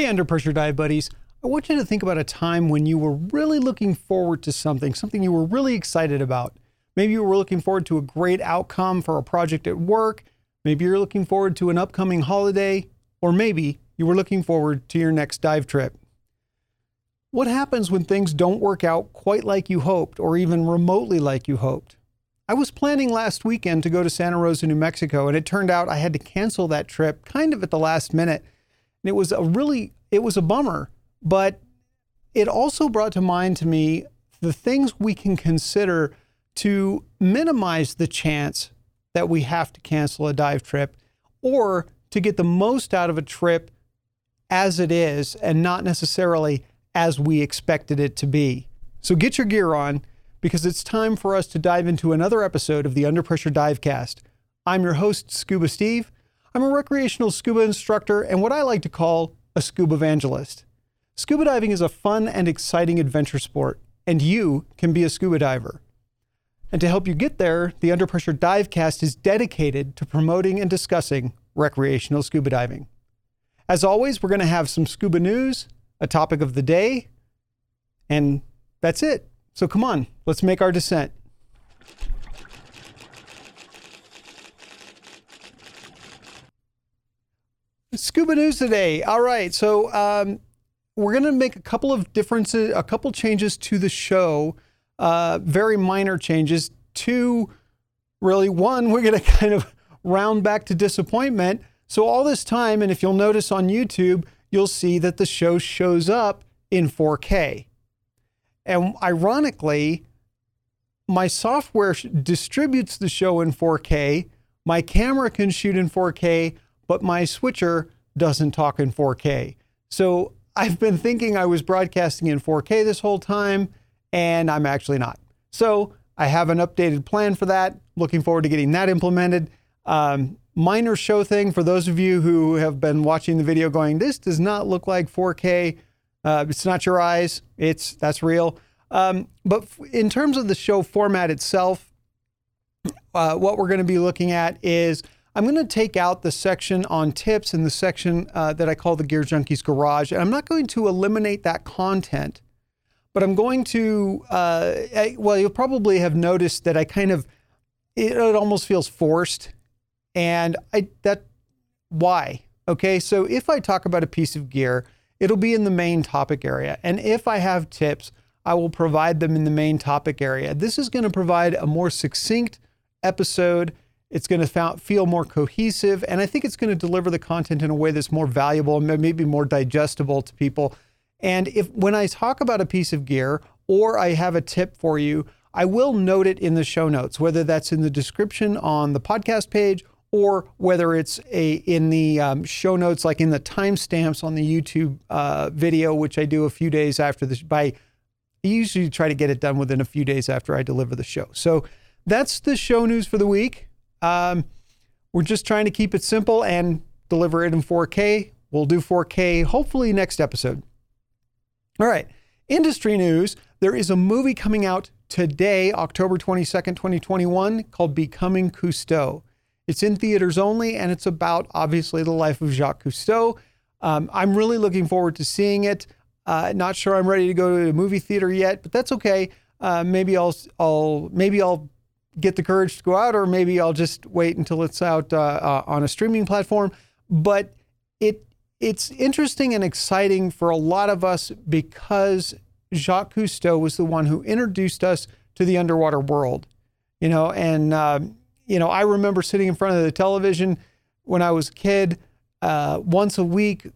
Hey, Under Pressure Dive Buddies. I want you to think about a time when you were really looking forward to something you were really excited about. Maybe you were looking forward to a great outcome for a project at work. Maybe you're looking forward to an upcoming holiday, or maybe you were looking forward to your next dive trip. What happens when things don't work out quite like you hoped, or even remotely like you hoped? I was planning last weekend to go to Santa Rosa, New Mexico, and it turned out I had to cancel that trip kind of at the last minute. And it was a bummer, but it also brought to mind to me the things we can consider to minimize the chance that we have to cancel a dive trip, or to get the most out of a trip as it is and not necessarily as we expected it to be. So get your gear on, because it's time for us to dive into another episode of the Under Pressure Divecast. I'm your host, Scuba Steve. I'm a recreational scuba instructor and what I like to call a scuba evangelist. Scuba diving is a fun and exciting adventure sport, and you can be a scuba diver. And to help you get there, the Under Pressure Divecast is dedicated to promoting and discussing recreational scuba diving. As always, we're going to have some scuba news, a topic of the day, and that's it. So come on, let's make our descent. Scuba news today. All right, so we're going to make a couple changes to the show, very minor changes. Two, really, one, we're going to kind of round back to disappointment. So all this time, and if you'll notice on YouTube, you'll see that the show shows up in 4K. And ironically, my software distributes the show in 4K, my camera can shoot in 4K, but my switcher doesn't talk in 4K. So I've been thinking I was broadcasting in 4K this whole time, and I'm actually not. So I have an updated plan for that. Looking forward to getting that implemented. Minor show thing for those of you who have been watching the video going, this does not look like 4K. It's not your eyes. That's real. But in terms of the show format itself, what we're going to be looking at is I'm going to take out the section on tips and the section that I call the Gear Junkies Garage. And I'm not going to eliminate that content, but I'm going to, you'll probably have noticed that I kind of, it almost feels forced. And why? Okay. So if I talk about a piece of gear, it'll be in the main topic area. And if I have tips, I will provide them in the main topic area. This is going to provide a more succinct episode. It's going to feel more cohesive. And I think it's going to deliver the content in a way that's more valuable and maybe more digestible to people. And when I talk about a piece of gear or I have a tip for you, I will note it in the show notes, whether that's in the description on the podcast page or whether it's in the show notes, like in the timestamps on the YouTube video, which I do a few days after this. I usually try to get it done within a few days after I deliver the show. So that's the show news for the week. We're just trying to keep it simple and deliver it in 4K. We'll do 4K hopefully next episode. All right, industry news. There is a movie coming out today, October 22nd, 2021, called Becoming Cousteau. It's in theaters only, and it's about, obviously, the life of Jacques Cousteau. I'm really looking forward to seeing it. Not sure I'm ready to go to a movie theater yet, but that's okay. Maybe I'll get the courage to go out, or maybe I'll just wait until it's out on a streaming platform. But it's interesting and exciting for a lot of us because Jacques Cousteau was the one who introduced us to the underwater world, and I remember sitting in front of the television when I was a kid, once a week,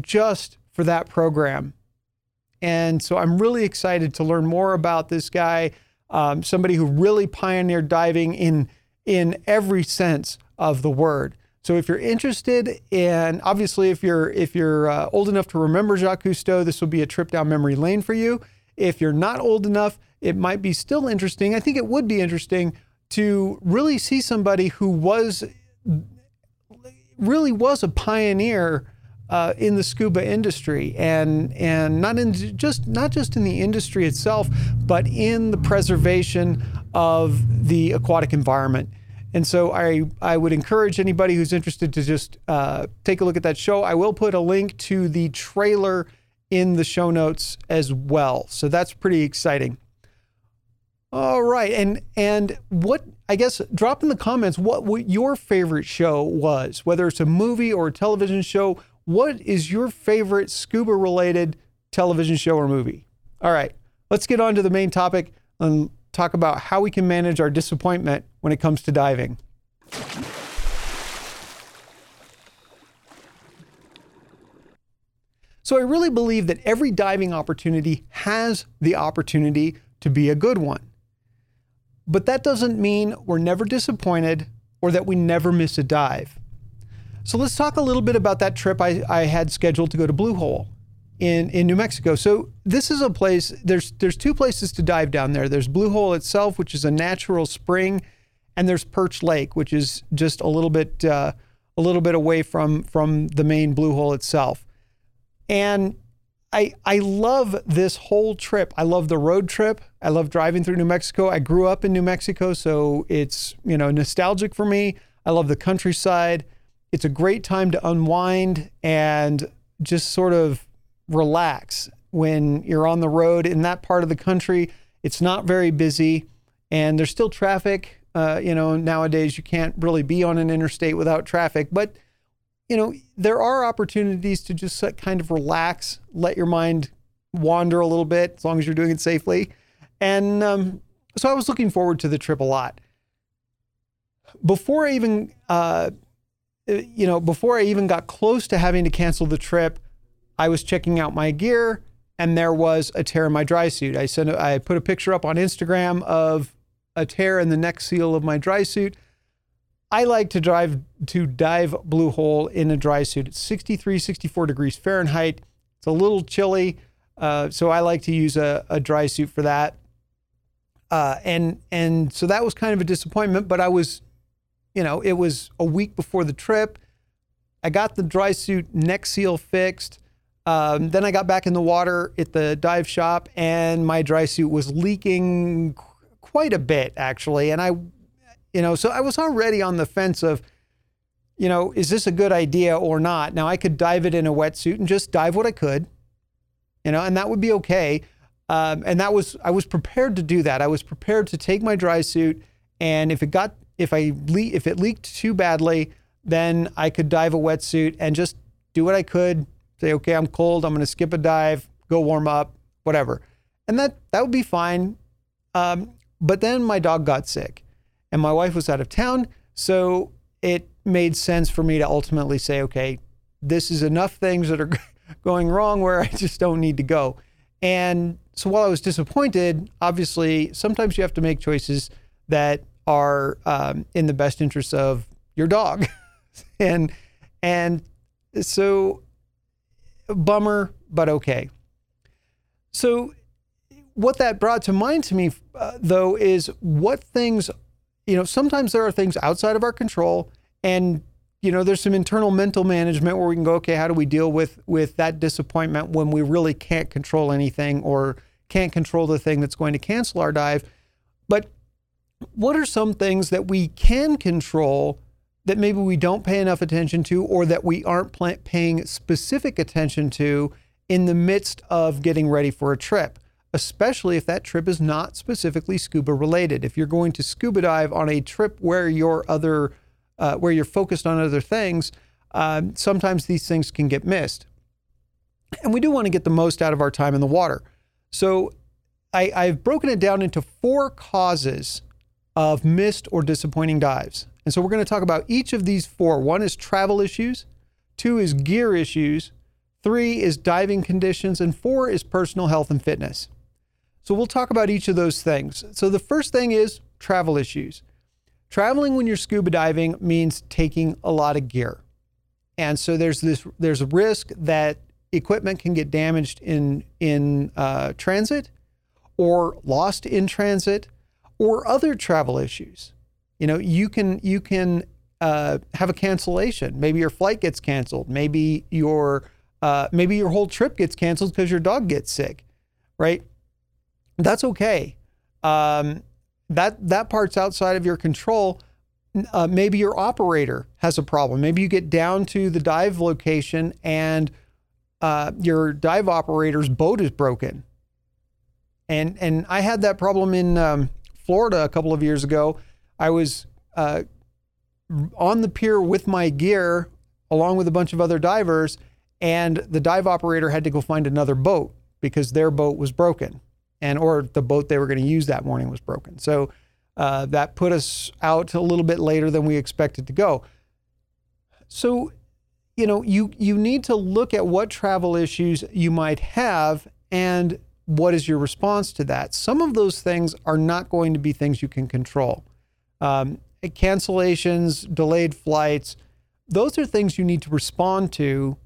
just for that program. And so I'm really excited to learn more about this guy, somebody who really pioneered diving in every sense of the word. So if you're interested in, obviously, if you're old enough to remember Jacques Cousteau, this will be a trip down memory lane for you. If you're not old enough, it might be still interesting. I think it would be interesting to really see somebody who really was a pioneer in the scuba industry, and not just in the industry itself, but in the preservation of the aquatic environment. And so I would encourage anybody who's interested to just take a look at that show. I will put a link to the trailer in the show notes as well. So that's pretty exciting. All right. And what, I guess, drop in the comments what your favorite show was, whether it's a movie or a television show. What is your favorite scuba-related television show or movie? All right, let's get on to the main topic and talk about how we can manage our disappointment when it comes to diving. So I really believe that every diving opportunity has the opportunity to be a good one. But that doesn't mean we're never disappointed or that we never miss a dive. So let's talk a little bit about that trip I had scheduled to go to Blue Hole in New Mexico. So this is a place, there's two places to dive down there. There's Blue Hole itself, which is a natural spring, and there's Perch Lake, which is just a little bit away from the main Blue Hole itself. And I love this whole trip. I love the road trip. I love driving through New Mexico. I grew up in New Mexico, so it's, you know, nostalgic for me. I love the countryside. It's a great time to unwind and just sort of relax when you're on the road in that part of the country. It's not very busy, and there's still traffic. You know, nowadays you can't really be on an interstate without traffic, but you know, there are opportunities to just kind of relax, let your mind wander a little bit, as long as you're doing it safely. And so I was looking forward to the trip a lot. Before I even, got close to having to cancel the trip, I was checking out my gear, and there was a tear in my dry suit. I put a picture up on Instagram of a tear in the neck seal of my dry suit. I like to dive Blue Hole in a dry suit. It's 63, 64 degrees Fahrenheit. It's a little chilly, so I like to use a dry suit for that. And so that was kind of a disappointment, but I was, you know, it was a week before the trip. I got the dry suit neck seal fixed. Then I got back in the water at the dive shop, and my dry suit was leaking quite a bit, actually. And so I was already on the fence of, you know, is this a good idea or not? Now, I could dive it in a wetsuit and just dive what I could, you know, and that would be okay. I was prepared to do that. I was prepared to take my dry suit, and if it leaked too badly, then I could dive a wetsuit and just do what I could, say, okay, I'm cold, I'm going to skip a dive, go warm up, whatever. And that would be fine. But then my dog got sick. And my wife was out of town, so it made sense for me to ultimately say, okay, this is enough things that are going wrong where I just don't need to go. And so while I was disappointed, obviously, sometimes you have to make choices that are in the best interest of your dog. and so, bummer, but okay. So what that brought to mind to me, though, is what things... You know, sometimes there are things outside of our control, and, you know, there's some internal mental management where we can go, okay, how do we deal with that disappointment when we really can't control anything or can't control the thing that's going to cancel our dive? But what are some things that we can control that maybe we don't pay enough attention to, or that we aren't paying specific attention to in the midst of getting ready for a trip? Especially if that trip is not specifically scuba related. If you're going to scuba dive on a trip where you're focused on other things, sometimes these things can get missed. And we do want to get the most out of our time in the water. So I've broken it down into 4 causes of missed or disappointing dives. And so we're going to talk about each of these 4. 1 is travel issues, 2 is gear issues, 3 is diving conditions, and 4 is personal health and fitness. So we'll talk about each of those things. So the first thing is travel issues. Traveling when you're scuba diving means taking a lot of gear. And so there's a risk that equipment can get damaged in transit, or lost in transit, or other travel issues. You know, you can have a cancellation. Maybe your flight gets canceled. Maybe your whole trip gets canceled because your dog gets sick, right? That's okay. That part's outside of your control, Maybe your operator has a problem. Maybe you get down to the dive location and your dive operator's boat is broken. And I had that problem in Florida a couple of years ago. I was on the pier with my gear along with a bunch of other divers, and the dive operator had to go find another boat because their boat was broken, or the boat they were going to use that morning was broken. So that put us out a little bit later than we expected to go. So, you know, you need to look at what travel issues you might have and what is your response to that. Some of those things are not going to be things you can control. Cancellations, delayed flights, those are things you need to respond to,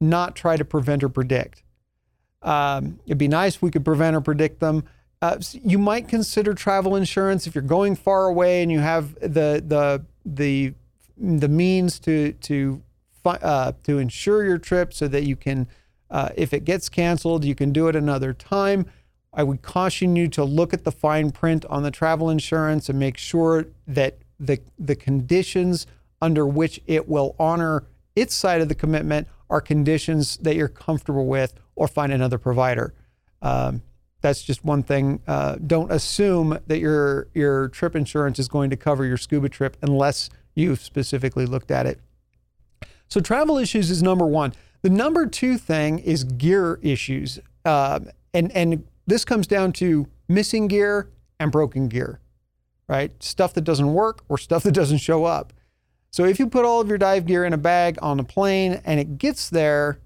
not try to prevent or predict. It'd be nice if we could prevent or predict them. You might consider travel insurance if you're going far away and you have the means to insure your trip so that you can, if it gets canceled, you can do it another time. I would caution you to look at the fine print on the travel insurance and make sure that the conditions under which it will honor its side of the commitment are conditions that you're comfortable with, or find another provider. That's just one thing. Don't assume that your trip insurance is going to cover your scuba trip unless you've specifically looked at it. So travel issues is number one. The number two thing is gear issues. And this comes down to missing gear and broken gear, right? Stuff that doesn't work or stuff that doesn't show up. So if you put all of your dive gear in a bag on a plane and it gets there,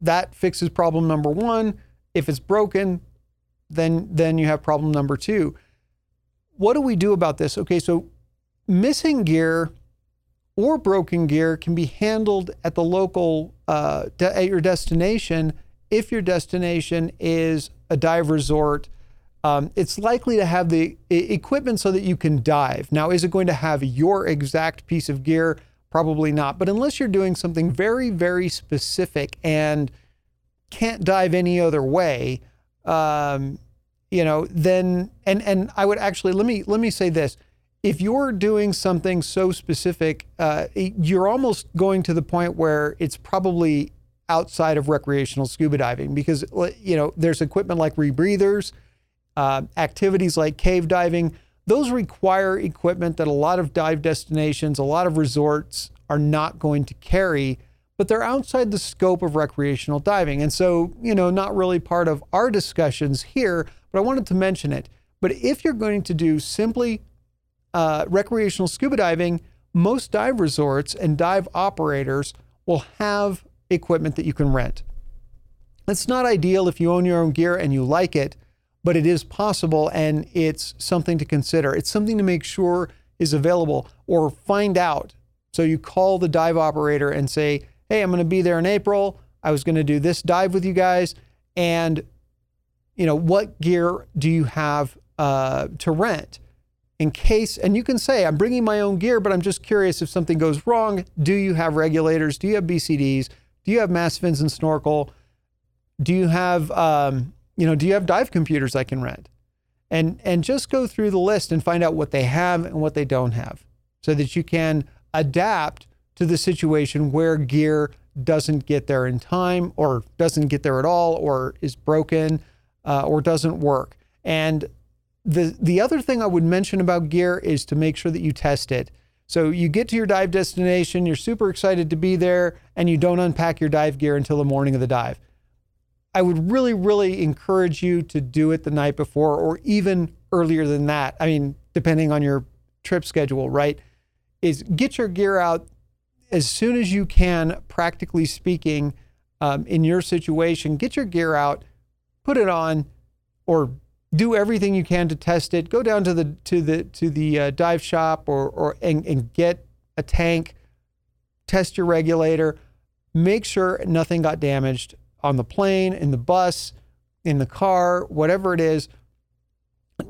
that fixes problem number one. If it's broken, then you have problem number two. What do we do about this? Okay, so missing gear or broken gear can be handled at the local, at your destination. If your destination is a dive resort, it's likely to have the equipment so that you can dive. Now, is it going to have your exact piece of gear? Probably not. But unless you're doing something very, very specific and can't dive any other way, you know, then, and I would actually, let me say this. If you're doing something so specific, you're almost going to the point where it's probably outside of recreational scuba diving, because, you know, there's equipment like rebreathers, activities like cave diving. Those require equipment that a lot of dive destinations, a lot of resorts are not going to carry, but they're outside the scope of recreational diving. And so, you know, not really part of our discussions here, but I wanted to mention it. But if you're going to do simply recreational scuba diving, most dive resorts and dive operators will have equipment that you can rent. It's not ideal if you own your own gear and you like it, but it is possible and it's something to consider. It's something to make sure is available or find out. So you call the dive operator and say, hey, I'm going to be there in April. I was going to do this dive with you guys. And, you know, what gear do you have to rent in case? And you can say, I'm bringing my own gear, but I'm just curious if something goes wrong. Do you have regulators? Do you have BCDs? Do you have mass fins and snorkel? Do you have, do you have dive computers I can rent? And just go through the list and find out what they have and what they don't have so that you can adapt to the situation where gear doesn't get there in time or doesn't get there at all or is broken or doesn't work. And the other thing I would mention about gear is to make sure that you test it. So you get to your dive destination, you're super excited to be there, and you don't unpack your dive gear until the morning of the dive. I would really, really encourage you to do it the night before or even earlier than that. I mean, depending on your trip schedule, right? Is get your gear out as soon as you can, practically speaking, in your situation. Get your gear out, put it on, or do everything you can to test it. Go down to the dive shop or get a tank, test your regulator, make sure nothing got damaged on the plane, in the bus, in the car, whatever it is.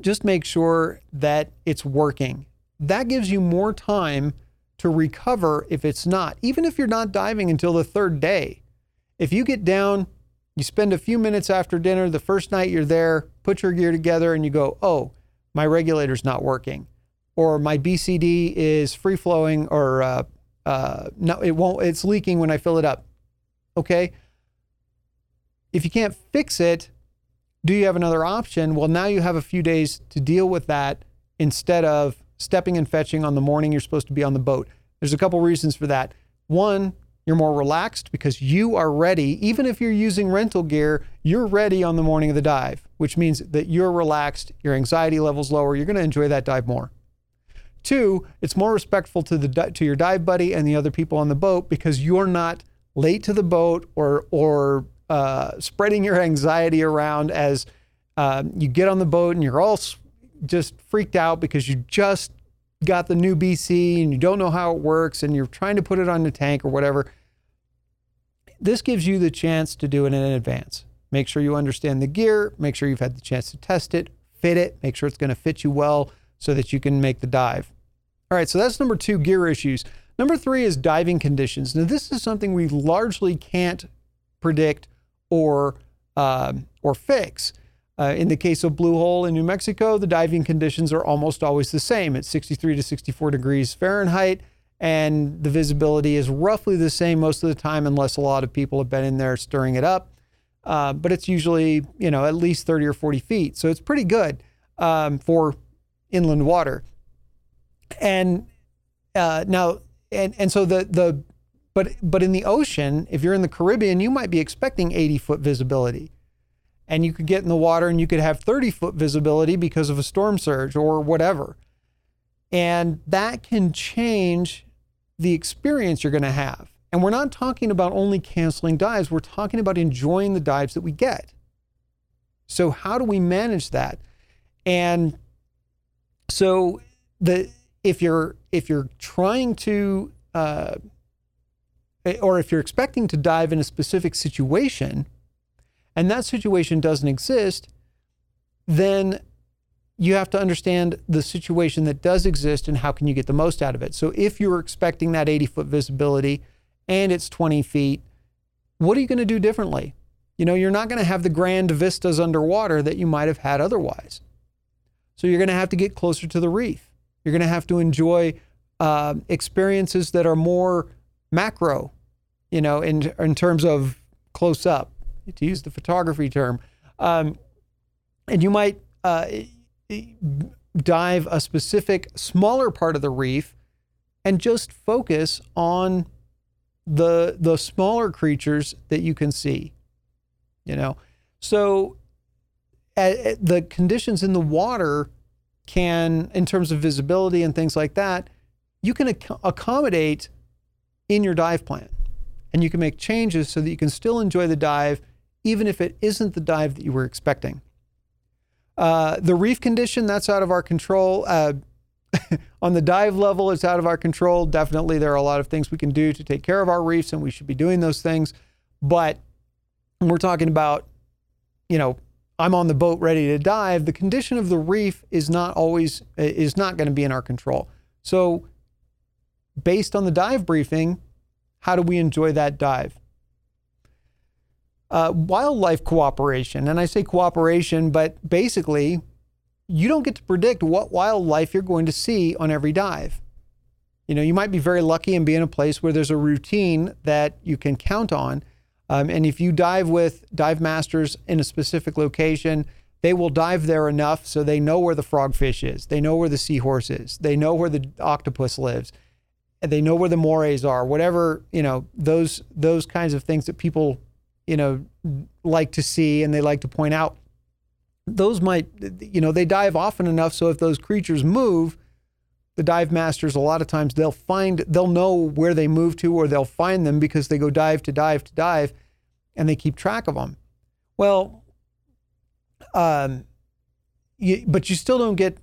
Just make sure that it's working. That gives you more time to recover if it's not, even if you're not diving until the third day. If you get down, you spend a few minutes after dinner, the first night you're there, put your gear together and you go, oh, my regulator's not working. or my BCD is free flowing, or no, it won't, it's leaking when I fill it up. Okay. If you can't fix it, do you have another option? Well, now you have a few days to deal with that instead of stepping and fetching on the morning you're supposed to be on the boat. There's a couple reasons for that. One, you're more relaxed because you are ready. Even if you're using rental gear, you're ready on the morning of the dive, which means that you're relaxed, your anxiety level's lower, you're going to enjoy that dive more. Two, it's more respectful to your dive buddy and the other people on the boat because you're not late to the boat or spreading your anxiety around as you get on the boat and you're all just freaked out because you just got the new BC and you don't know how it works and you're trying to put it on the tank or whatever. This gives you the chance to do it in advance. Make sure you understand the gear, make sure you've had the chance to test it, fit it, make sure it's going to fit you well so that you can make the dive. All right, so that's number two, gear issues. Number three is diving conditions. Now, this is something we largely can't predict or fix. In the case of Blue Hole in New Mexico, the diving conditions are almost always the same. It's 63 to 64 degrees Fahrenheit, and the visibility is roughly the same most of the time, unless a lot of people have been in there stirring it up. But it's usually, you know, at least 30 or 40 feet. So it's pretty good for inland water. And so in the ocean, if you're in the Caribbean, you might be expecting 80-foot visibility. And you could get in the water and you could have 30-foot visibility because of a storm surge or whatever. And that can change the experience you're going to have. And we're not talking about only canceling dives. We're talking about enjoying the dives that we get. So how do we manage that? And so if you're trying to, or if you're expecting to dive in a specific situation, and that situation doesn't exist, then you have to understand the situation that does exist and how can you get the most out of it. So if you're expecting that 80-foot visibility and it's 20 feet, what are you going to do differently? You know, you're not going to have the grand vistas underwater that you might have had otherwise. So you're going to have to get closer to the reef. You're going to have to enjoy experiences that are more macro, you know, in terms of close up, to use the photography term. And you might dive a specific smaller part of the reef and just focus on the smaller creatures that you can see, you know? So the conditions in the water can, in terms of visibility and things like that, you can accommodate in your dive plan. And you can make changes so that you can still enjoy the dive even if it isn't the dive that you were expecting. The reef condition, that's out of our control. On the dive level, it's out of our control. Definitely, there are a lot of things we can do to take care of our reefs, and we should be doing those things. But when we're talking about, you know, I'm on the boat ready to dive, the condition of the reef is not going to be in our control. So based on the dive briefing, how do we enjoy that dive? Wildlife cooperation, and I say cooperation, but basically you don't get to predict what wildlife you're going to see on every dive. You know, you might be very lucky and be in a place where there's a routine that you can count on. And if you dive with dive masters in a specific location, they will dive there enough so they know where the frogfish is, they know where the seahorse is, they know where the octopus lives, they know where the morays are, whatever, you know, those kinds of things that people, you know, like to see and they like to point out. Those might, you know, they dive often enough so if those creatures move, the dive masters, a lot of times they'll know where they move to, or they'll find them because they go dive to dive to dive and they keep track of them. Well, but you still don't get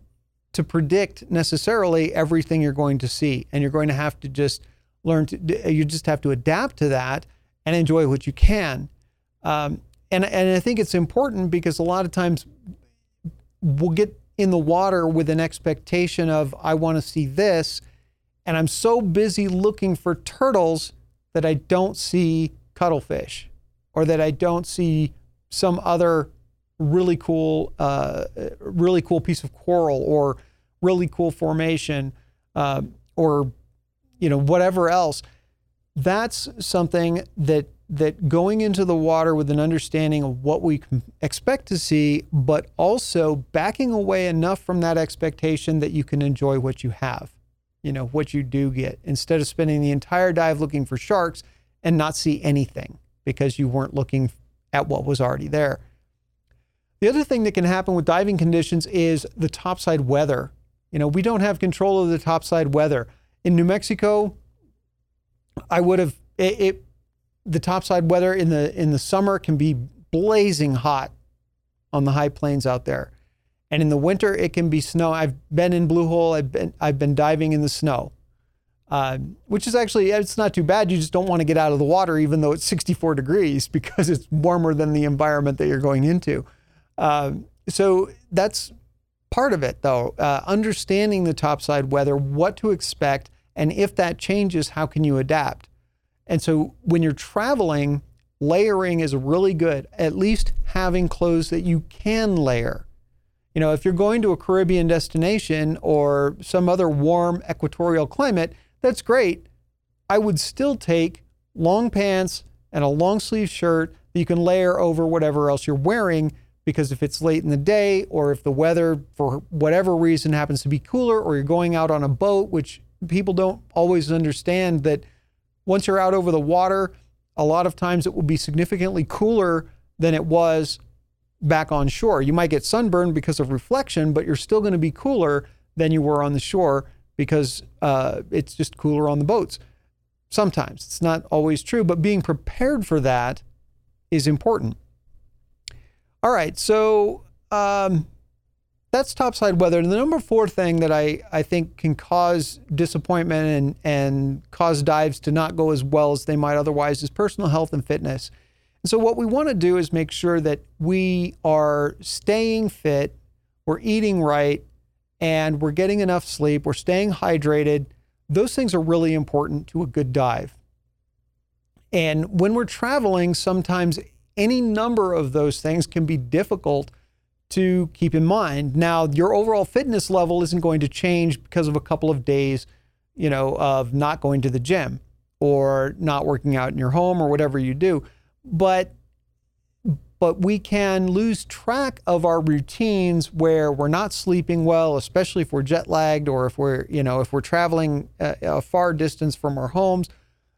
to predict necessarily everything you're going to see, and you're going to have to just you just have to adapt to that and enjoy what you can. And I think it's important because a lot of times we'll get in the water with an expectation of, I want to see this, and I'm so busy looking for turtles that I don't see cuttlefish, or that I don't see some other really cool piece of coral, or really cool formation, or, you know, whatever else. That's something that going into the water with an understanding of what we can expect to see, but also backing away enough from that expectation that you can enjoy what you have, you know, what you do get, instead of spending the entire dive looking for sharks and not see anything because you weren't looking at what was already there. The other thing that can happen with diving conditions is the topside weather. You know, we don't have control of the topside weather. In New Mexico, I would have, the topside weather in the summer can be blazing hot on the high plains out there. And in the winter, it can be snow. I've been in Blue Hole. I've been diving in the snow, which is actually, it's not too bad. You just don't want to get out of the water, even though it's 64 degrees, because it's warmer than the environment that you're going into. So that's part of it, though. Understanding the topside weather, what to expect, and if that changes, how can you adapt? And so when you're traveling, layering is really good, at least having clothes that you can layer. You know, if you're going to a Caribbean destination or some other warm equatorial climate, that's great. I would still take long pants and a long sleeve shirt that you can layer over whatever else you're wearing, because if it's late in the day, or if the weather for whatever reason happens to be cooler, or you're going out on a boat, which people don't always understand that once you're out over the water, a lot of times it will be significantly cooler than it was back on shore. You might get sunburned because of reflection, but you're still going to be cooler than you were on the shore because it's just cooler on the boats. Sometimes it's not always true, but being prepared for that is important. All right, so that's topside weather. And the number four thing that I think can cause disappointment and cause dives to not go as well as they might otherwise is personal health and fitness. And so what we want to do is make sure that we are staying fit, we're eating right, and we're getting enough sleep, we're staying hydrated. Those things are really important to a good dive. And when we're traveling, sometimes any number of those things can be difficult to keep in mind. Now, your overall fitness level isn't going to change because of a couple of days, you know, of not going to the gym or not working out in your home or whatever you do. But we can lose track of our routines where we're not sleeping well, especially if we're jet lagged or if we're, you know, if we're traveling a far distance from our homes,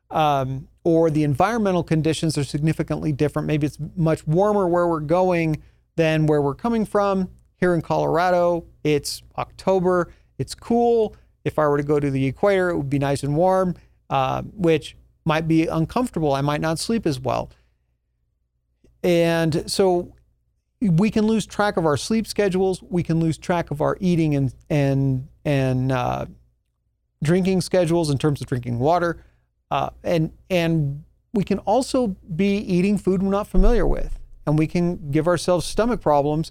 or the environmental conditions are significantly different. Maybe it's much warmer where we're going than where we're coming from. Here in Colorado, it's October, it's cool. If I were to go to the equator, it would be nice and warm, which might be uncomfortable. I might not sleep as well. And so we can lose track of our sleep schedules. We can lose track of our eating and drinking schedules in terms of drinking water. And we can also be eating food we're not familiar with, and we can give ourselves stomach problems.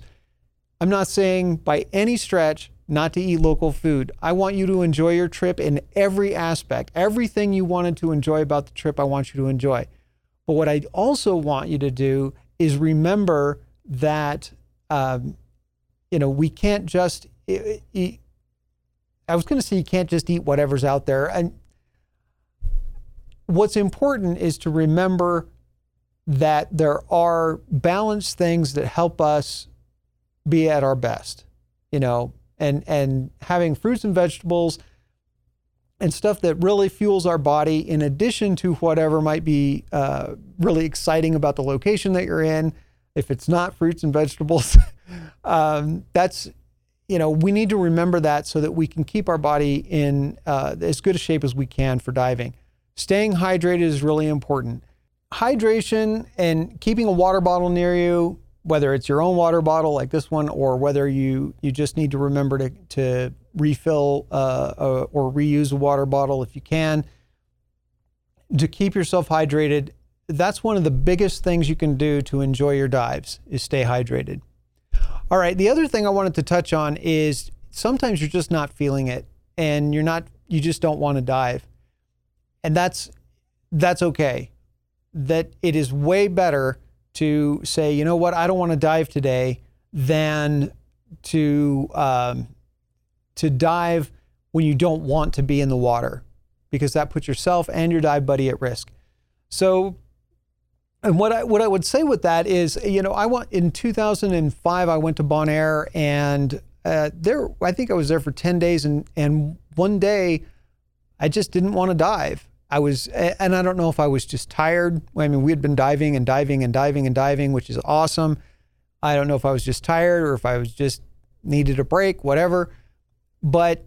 I'm not saying by any stretch not to eat local food. I want you to enjoy your trip in every aspect. Everything you wanted to enjoy about the trip, I want you to enjoy. But what I also want you to do is remember that, you know, we can't just eat. I was going to say you can't just eat whatever's out there. And what's important is to remember that there are balanced things that help us be at our best, you know, and having fruits and vegetables and stuff that really fuels our body in addition to whatever might be really exciting about the location that you're in. If it's not fruits and vegetables, that's, you know, we need to remember that so that we can keep our body in as good a shape as we can for diving. Staying hydrated is really important. Hydration and keeping a water bottle near you, whether it's your own water bottle like this one, or whether you just need to remember to refill or reuse a water bottle if you can, to keep yourself hydrated. That's one of the biggest things you can do to enjoy your dives, is stay hydrated. All right, the other thing I wanted to touch on is sometimes you're just not feeling it, and you just don't want to dive. And that's okay. That it is way better to say, you know what, I don't want to dive today than to to dive when you don't want to be in the water, because that puts yourself and your dive buddy at risk. So, and what I would say with that is, you know, in 2005, I went to Bonaire, and I think I was there for 10 days, and one day I just didn't want to dive. I don't know if I was just tired. I mean, we had been diving and diving and diving and diving, which is awesome. I don't know if I was just tired or if I was just needed a break, whatever. But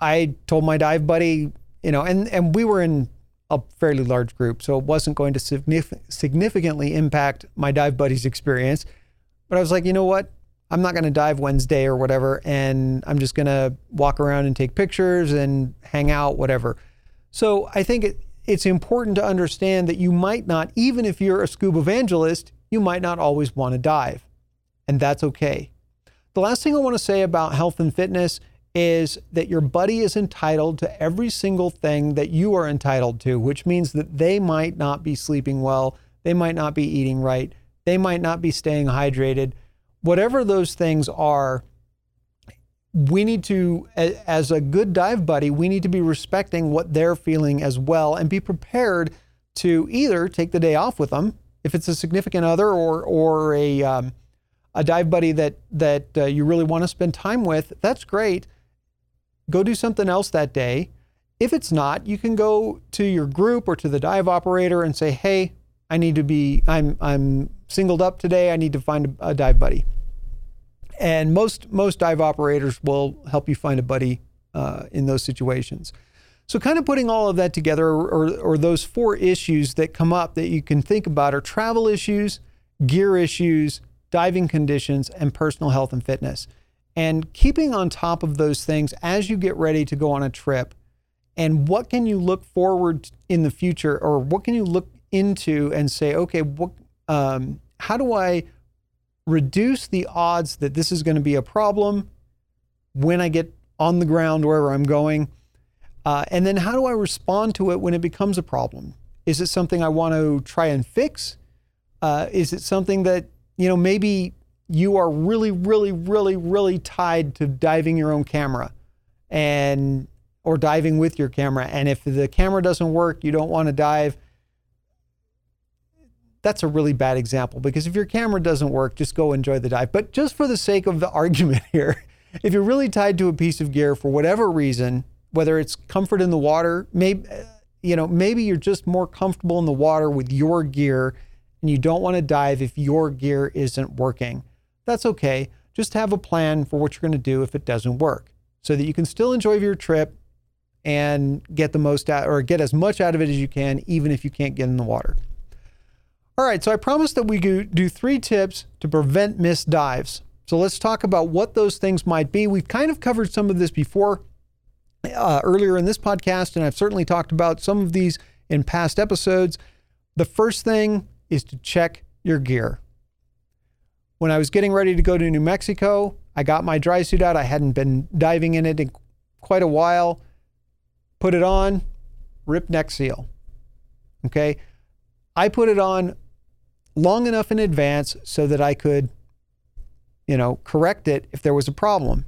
I told my dive buddy, you know, and we were in a fairly large group, so it wasn't going to significantly impact my dive buddy's experience. But I was like, you know what? I'm not going to dive Wednesday or whatever, and I'm just going to walk around and take pictures and hang out, whatever. So I think it's important to understand that you might not, even if you're a scuba evangelist, you might not always want to dive, and that's okay. The last thing I want to say about health and fitness is that your buddy is entitled to every single thing that you are entitled to, which means that they might not be sleeping well, they might not be eating right, they might not be staying hydrated. Whatever those things are, we need to, as a good dive buddy, we need to be respecting what they're feeling as well, and be prepared to either take the day off with them if it's a significant other or a dive buddy that you really want to spend time with. That's great. Go do something else that day. If it's not, you can go to your group or to the dive operator and say, "Hey, I need to be. I'm singled up today. I need to find a dive buddy." And most dive operators will help you find a buddy in those situations. So kind of putting all of that together, or those four issues that come up that you can think about, are travel issues, gear issues, diving conditions, and personal health and fitness. And keeping on top of those things as you get ready to go on a trip, and what can you look forward in the future, or what can you look into and say, okay, how do I reduce the odds that this is going to be a problem when I get on the ground wherever I'm going? And then how do I respond to it when it becomes a problem? Is it something I want to try and fix? Is it something that, you know, maybe you are really, really, really, really tied to diving your own camera or diving with your camera. And if the camera doesn't work, you don't want to dive. That's a really bad example, because if your camera doesn't work, just go enjoy the dive. But just for the sake of the argument here, if you're really tied to a piece of gear for whatever reason, whether it's comfort in the water, maybe you're just more comfortable in the water with your gear and you don't want to dive if your gear isn't working. That's okay. Just have a plan for what you're going to do if it doesn't work, so that you can still enjoy your trip and get the most out, or get as much out of it as you can, even if you can't get in the water. All right, so I promised that we do 3 tips to prevent missed dives. So let's talk about what those things might be. We've kind of covered some of this before earlier in this podcast, and I've certainly talked about some of these in past episodes. The first thing is to check your gear. When I was getting ready to go to New Mexico, I got my dry suit out. I hadn't been diving in it in quite a while. Put it on, ripped neck seal. Okay? I put it on long enough in advance so that I could, you know, correct it if there was a problem.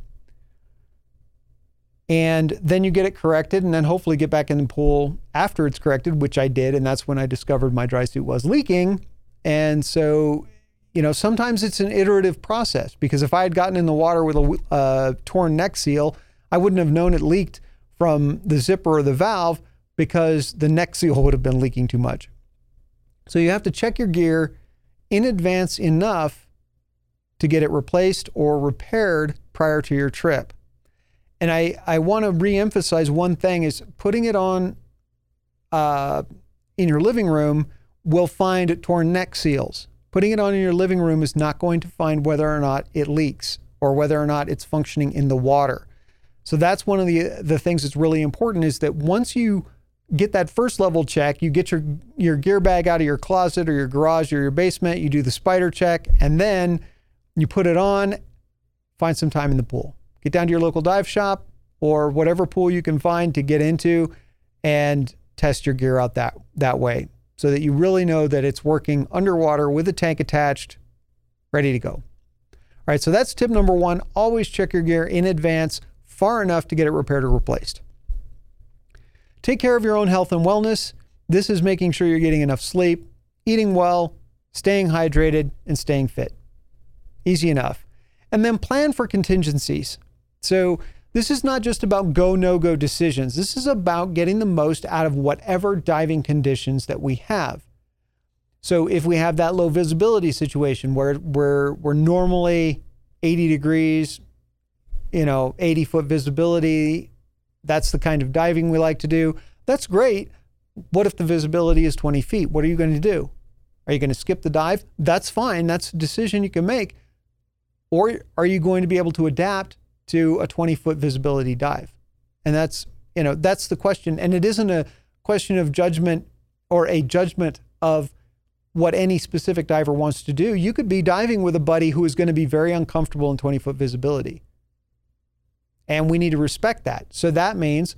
And then you get it corrected, and then hopefully get back in the pool after it's corrected, which I did. And that's when I discovered my dry suit was leaking. And so, you know, sometimes it's an iterative process, because if I had gotten in the water with a torn neck seal, I wouldn't have known it leaked from the zipper or the valve, because the neck seal would have been leaking too much. So you have to check your gear in advance enough to get it replaced or repaired prior to your trip. And I want to reemphasize one thing is putting it on in your living room will find torn neck seals. Putting it on in your living room is not going to find whether or not it leaks or whether or not it's functioning in the water. So that's one of the things that's really important, is that once you get that first level check, you get your gear bag out of your closet or your garage or your basement, you do the spider check, and then you put it on, find some time in the pool. Get down to your local dive shop or whatever pool you can find to get into, and test your gear out that way, so that you really know that it's working underwater with a tank attached, ready to go. All right, so that's tip number 1. Always check your gear in advance far enough to get it repaired or replaced. Take care of your own health and wellness. This is making sure you're getting enough sleep, eating well, staying hydrated, and staying fit. Easy enough. And then plan for contingencies. So this is not just about go, no-go decisions. This is about getting the most out of whatever diving conditions that we have. So if we have that low visibility situation where we're normally 80 degrees, 80-foot visibility, that's the kind of diving we like to do. That's great. What if the visibility is 20 feet? What are you going to do? Are you going to skip the dive? That's fine. That's a decision you can make. Or are you going to be able to adapt to a 20-foot visibility dive? And that's, that's the question. And it isn't a question of judgment or a judgment of what any specific diver wants to do. You could be diving with a buddy who is going to be very uncomfortable in 20-foot visibility. And we need to respect that. So that means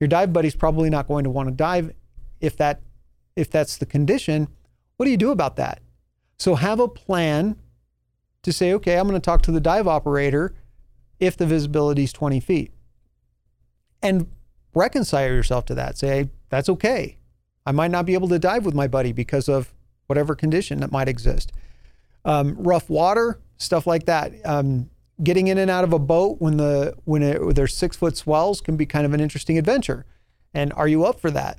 your dive buddy's probably not going to want to dive if that's the condition. What do you do about that? So have a plan to say, okay, I'm going to talk to the dive operator if the visibility is 20 feet. And reconcile yourself to that. Say, that's okay. I might not be able to dive with my buddy because of whatever condition that might exist. Rough water, stuff like that. Getting in and out of a boat when there's 6-foot swells can be kind of an interesting adventure. And are you up for that?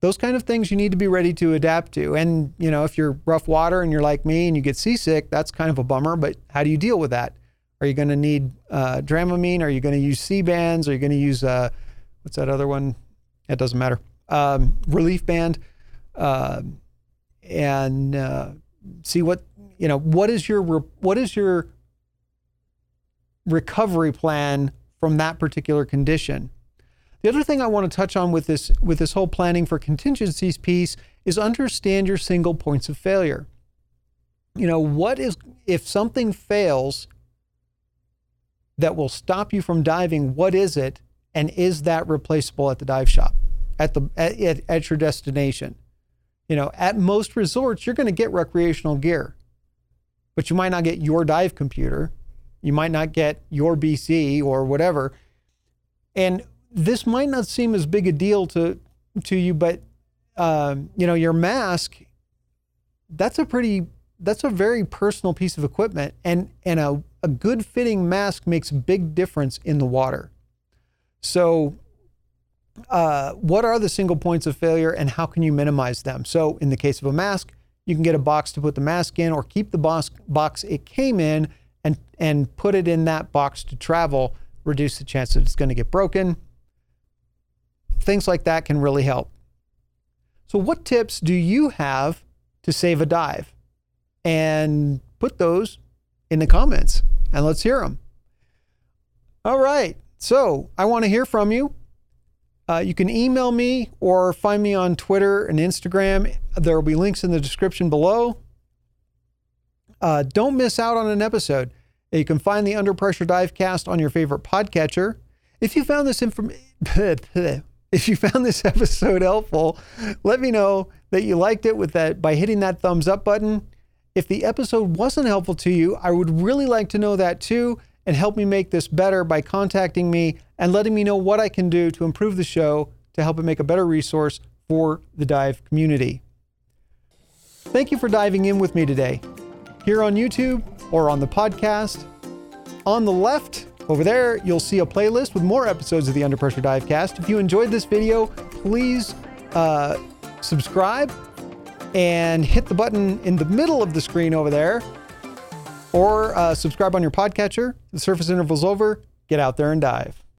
Those kind of things you need to be ready to adapt to. And, if you're rough water and you're like me and you get seasick, that's kind of a bummer, but how do you deal with that? Are you going to need Dramamine? Are you going to use C-bands? Are you going to use, what's that other one? It doesn't matter. Relief band. See what is your recovery plan from that particular condition. The other thing I want to touch on with this whole planning for contingencies piece is understand your single points of failure. What is, if something fails that will stop you from diving, what is it? And is that replaceable at the dive shop, at your destination? At most resorts, you're going to get recreational gear, but you might not get your dive computer. You might not get your BC or whatever. And this might not seem as big a deal to you, but your mask, that's a very personal piece of equipment, and a good fitting mask makes a big difference in the water. So what are the single points of failure and how can you minimize them? So in the case of a mask, you can get a box to put the mask in, or keep the box it came in and put it in that box to travel, reduce the chance that it's going to get broken. Things like that can really help. So what tips do you have to save a dive? And put those in the comments and let's hear them. All right. So I want to hear from you. You can email me or find me on Twitter and Instagram. There will be links in the description below. Don't miss out on an episode. You can find the Under Pressure Divecast on your favorite podcatcher. If you found this episode helpful, let me know that you liked it by hitting that thumbs up button. If the episode wasn't helpful to you, I would really like to know that too, and help me make this better by contacting me and letting me know what I can do to improve the show to help it make a better resource for the dive community. Thank you for diving in with me today. Here on YouTube or on the podcast. On the left over there, you'll see a playlist with more episodes of the Under Pressure Divecast. If you enjoyed this video, please subscribe and hit the button in the middle of the screen over there, or subscribe on your podcatcher. The surface interval's over. Get out there and dive.